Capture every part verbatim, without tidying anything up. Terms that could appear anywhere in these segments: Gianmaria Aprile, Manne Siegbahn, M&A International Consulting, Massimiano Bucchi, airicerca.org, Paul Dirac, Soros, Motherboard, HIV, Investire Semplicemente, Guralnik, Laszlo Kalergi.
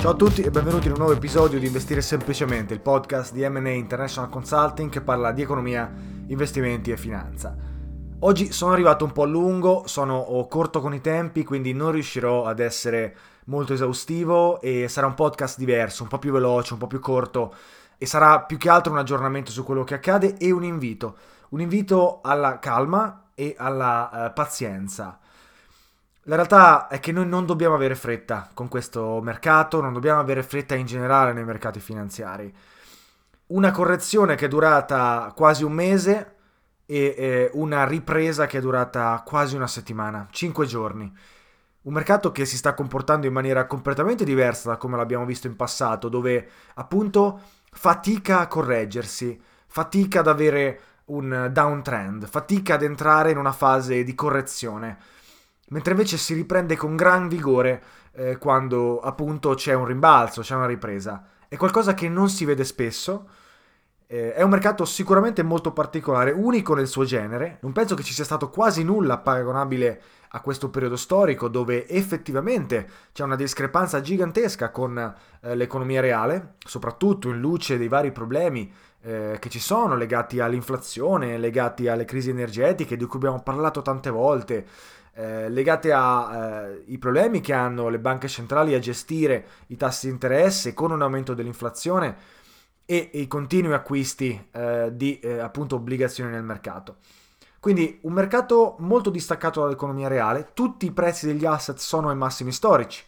Ciao a tutti e benvenuti in un nuovo episodio di Investire Semplicemente, il podcast di M and A International Consulting che parla di economia, investimenti e finanza. Oggi sono arrivato un po' a lungo, sono corto con i tempi, quindi non riuscirò ad essere molto esaustivo e sarà un podcast diverso, un po' più veloce, un po' più corto e sarà più che altro un aggiornamento su quello che accade e un invito, un invito alla calma e alla eh, pazienza. La realtà è che noi non dobbiamo avere fretta con questo mercato, non dobbiamo avere fretta in generale nei mercati finanziari. Una correzione che è durata quasi un mese e eh, una ripresa che è durata quasi una settimana, cinque giorni. Un mercato che si sta comportando in maniera completamente diversa da come l'abbiamo visto in passato, dove appunto fatica a correggersi, fatica ad avere un downtrend, fatica ad entrare in una fase di correzione. Mentre invece si riprende con gran vigore eh, quando appunto c'è un rimbalzo, c'è una ripresa. È qualcosa che non si vede spesso, eh, è un mercato sicuramente molto particolare, unico nel suo genere. Non penso che ci sia stato quasi nulla paragonabile a questo periodo storico dove effettivamente c'è una discrepanza gigantesca con eh, l'economia reale, soprattutto in luce dei vari problemi eh, che ci sono legati all'inflazione, legati alle crisi energetiche di cui abbiamo parlato tante volte, Eh, legate ai eh, problemi che hanno le banche centrali a gestire i tassi di interesse con un aumento dell'inflazione e, e i continui acquisti eh, di eh, appunto obbligazioni nel mercato. Quindi un mercato molto distaccato dall'economia reale, tutti i prezzi degli asset sono ai massimi storici.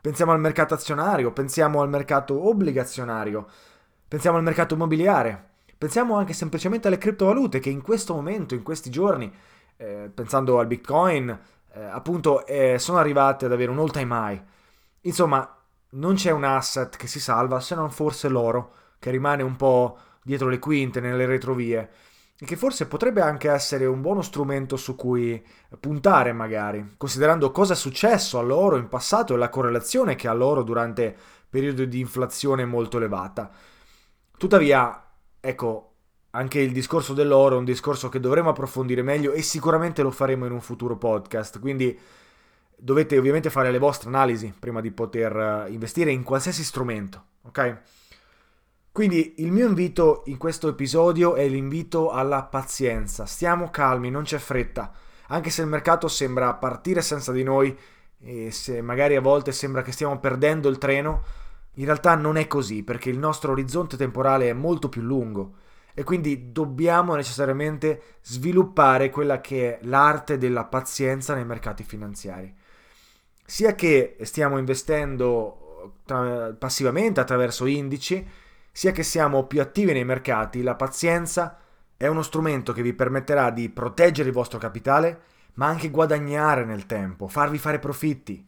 Pensiamo al mercato azionario, pensiamo al mercato obbligazionario, pensiamo al mercato immobiliare, pensiamo anche semplicemente alle criptovalute che in questo momento, in questi giorni, Eh, pensando al Bitcoin, eh, appunto eh, sono arrivate ad avere un all time high. Insomma, non c'è un asset che si salva se non forse l'oro, che rimane un po' dietro le quinte, nelle retrovie, e che forse potrebbe anche essere un buono strumento su cui puntare magari, considerando cosa è successo all'oro in passato e la correlazione che ha l'oro durante periodi di inflazione molto elevata. Tuttavia, ecco, anche il discorso dell'oro è un discorso che dovremo approfondire meglio e sicuramente lo faremo in un futuro podcast, quindi dovete ovviamente fare le vostre analisi prima di poter investire in qualsiasi strumento, ok? Quindi il mio invito in questo episodio è l'invito alla pazienza, stiamo calmi, non c'è fretta, anche se il mercato sembra partire senza di noi e se magari a volte sembra che stiamo perdendo il treno, in realtà non è così perché il nostro orizzonte temporale è molto più lungo. E quindi dobbiamo necessariamente sviluppare quella che è l'arte della pazienza nei mercati finanziari. Sia che stiamo investendo tra- passivamente attraverso indici, sia che siamo più attivi nei mercati, la pazienza è uno strumento che vi permetterà di proteggere il vostro capitale, ma anche guadagnare nel tempo, farvi fare profitti.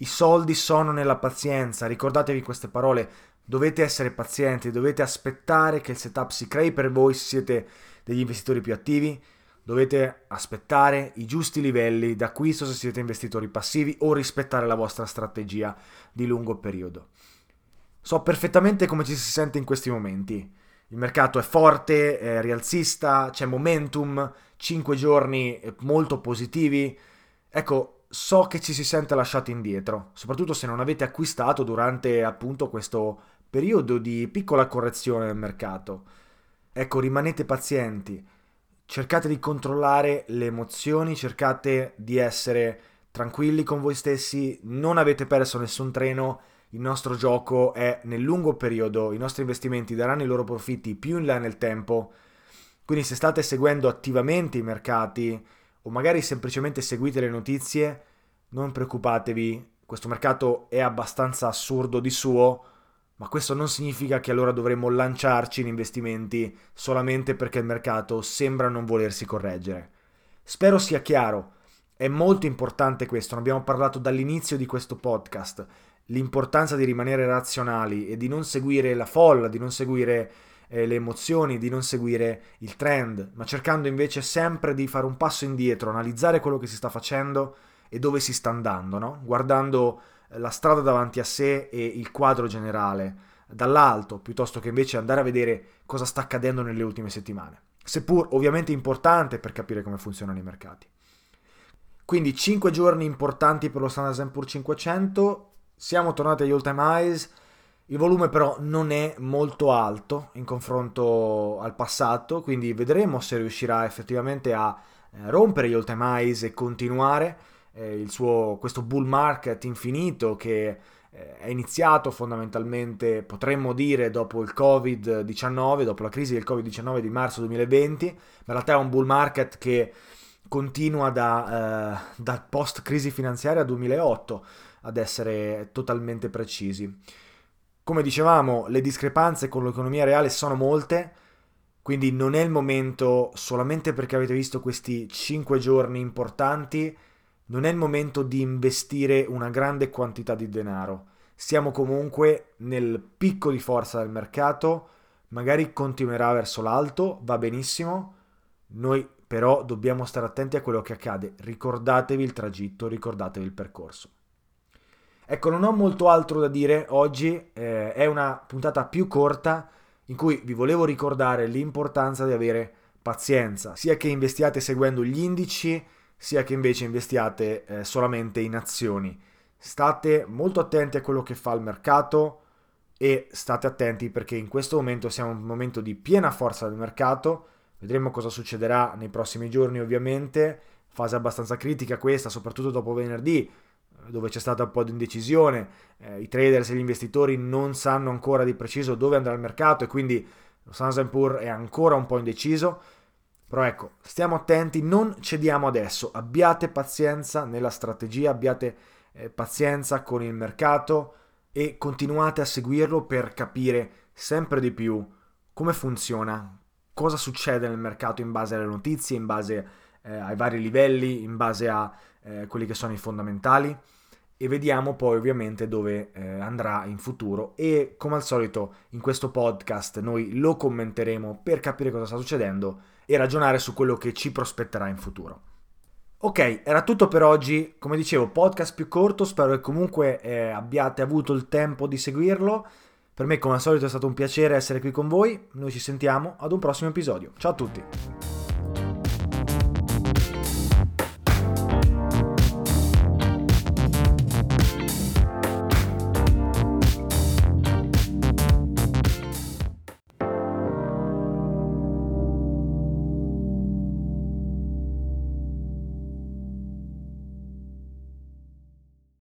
I soldi sono nella pazienza, ricordatevi queste parole. Dovete essere pazienti, dovete aspettare che il setup si crei per voi se siete degli investitori più attivi, dovete aspettare i giusti livelli d'acquisto se siete investitori passivi o rispettare la vostra strategia di lungo periodo. So perfettamente come ci si sente in questi momenti. Il mercato è forte, è rialzista, c'è momentum, cinque giorni molto positivi. Ecco, so che ci si sente lasciati indietro, soprattutto se non avete acquistato durante appunto questo periodo di piccola correzione del mercato. Ecco, rimanete pazienti, cercate di controllare le emozioni, cercate di essere tranquilli con voi stessi, non avete perso nessun treno. Il nostro gioco è nel lungo periodo, i nostri investimenti daranno i loro profitti più in là nel tempo, quindi se state seguendo attivamente i mercati o magari semplicemente seguite le notizie, non preoccupatevi, questo mercato è abbastanza assurdo di suo, ma questo non significa che allora dovremmo lanciarci in investimenti solamente perché il mercato sembra non volersi correggere. Spero sia chiaro, è molto importante questo, ne abbiamo parlato dall'inizio di questo podcast, l'importanza di rimanere razionali e di non seguire la folla, di non seguire eh, le emozioni, di non seguire il trend, ma cercando invece sempre di fare un passo indietro, analizzare quello che si sta facendo e dove si sta andando, no? Guardando la strada davanti a sé e il quadro generale dall'alto, piuttosto che invece andare a vedere cosa sta accadendo nelle ultime settimane, seppur ovviamente importante per capire come funzionano i mercati. Quindi cinque giorni importanti per lo Standard Poor's cinquecento, siamo tornati agli all time highs, il volume però non è molto alto in confronto al passato, quindi vedremo se riuscirà effettivamente a rompere gli all time highs e continuare eh, il suo, questo bull market infinito che eh, è iniziato fondamentalmente, potremmo dire, dopo il covid diciannove, dopo la crisi del covid diciannove di marzo duemilaventi, ma in realtà è un bull market che continua da, eh, da post crisi finanziaria duemilaotto. Ad essere totalmente precisi. Come dicevamo, le discrepanze con l'economia reale sono molte, quindi non è il momento, solamente perché avete visto questi cinque giorni importanti, non è il momento di investire una grande quantità di denaro. Siamo comunque nel picco di forza del mercato, magari continuerà verso l'alto, va benissimo, noi però dobbiamo stare attenti a quello che accade, ricordatevi il tragitto, ricordatevi il percorso. Ecco, non ho molto altro da dire oggi, eh, è una puntata più corta in cui vi volevo ricordare l'importanza di avere pazienza, sia che investiate seguendo gli indici, sia che invece investiate eh, solamente in azioni. State molto attenti a quello che fa il mercato e state attenti perché in questo momento siamo in un momento di piena forza del mercato, vedremo cosa succederà nei prossimi giorni ovviamente, fase abbastanza critica questa, soprattutto dopo venerdì, dove c'è stata un po' di indecisione, eh, i traders e gli investitori non sanno ancora di preciso dove andrà il mercato e quindi lo Standard Poor's è ancora un po' indeciso, però ecco, stiamo attenti, non cediamo adesso, abbiate pazienza nella strategia, abbiate eh, pazienza con il mercato e continuate a seguirlo per capire sempre di più come funziona, cosa succede nel mercato in base alle notizie, in base eh, ai vari livelli, in base a eh, quelli che sono i fondamentali. E vediamo poi ovviamente dove eh, andrà in futuro e come al solito in questo podcast noi lo commenteremo per capire cosa sta succedendo e ragionare su quello che ci prospetterà in futuro. Ok, era tutto per oggi, come dicevo podcast più corto, spero che comunque eh, abbiate avuto il tempo di seguirlo, per me come al solito è stato un piacere essere qui con voi, noi ci sentiamo ad un prossimo episodio, ciao a tutti!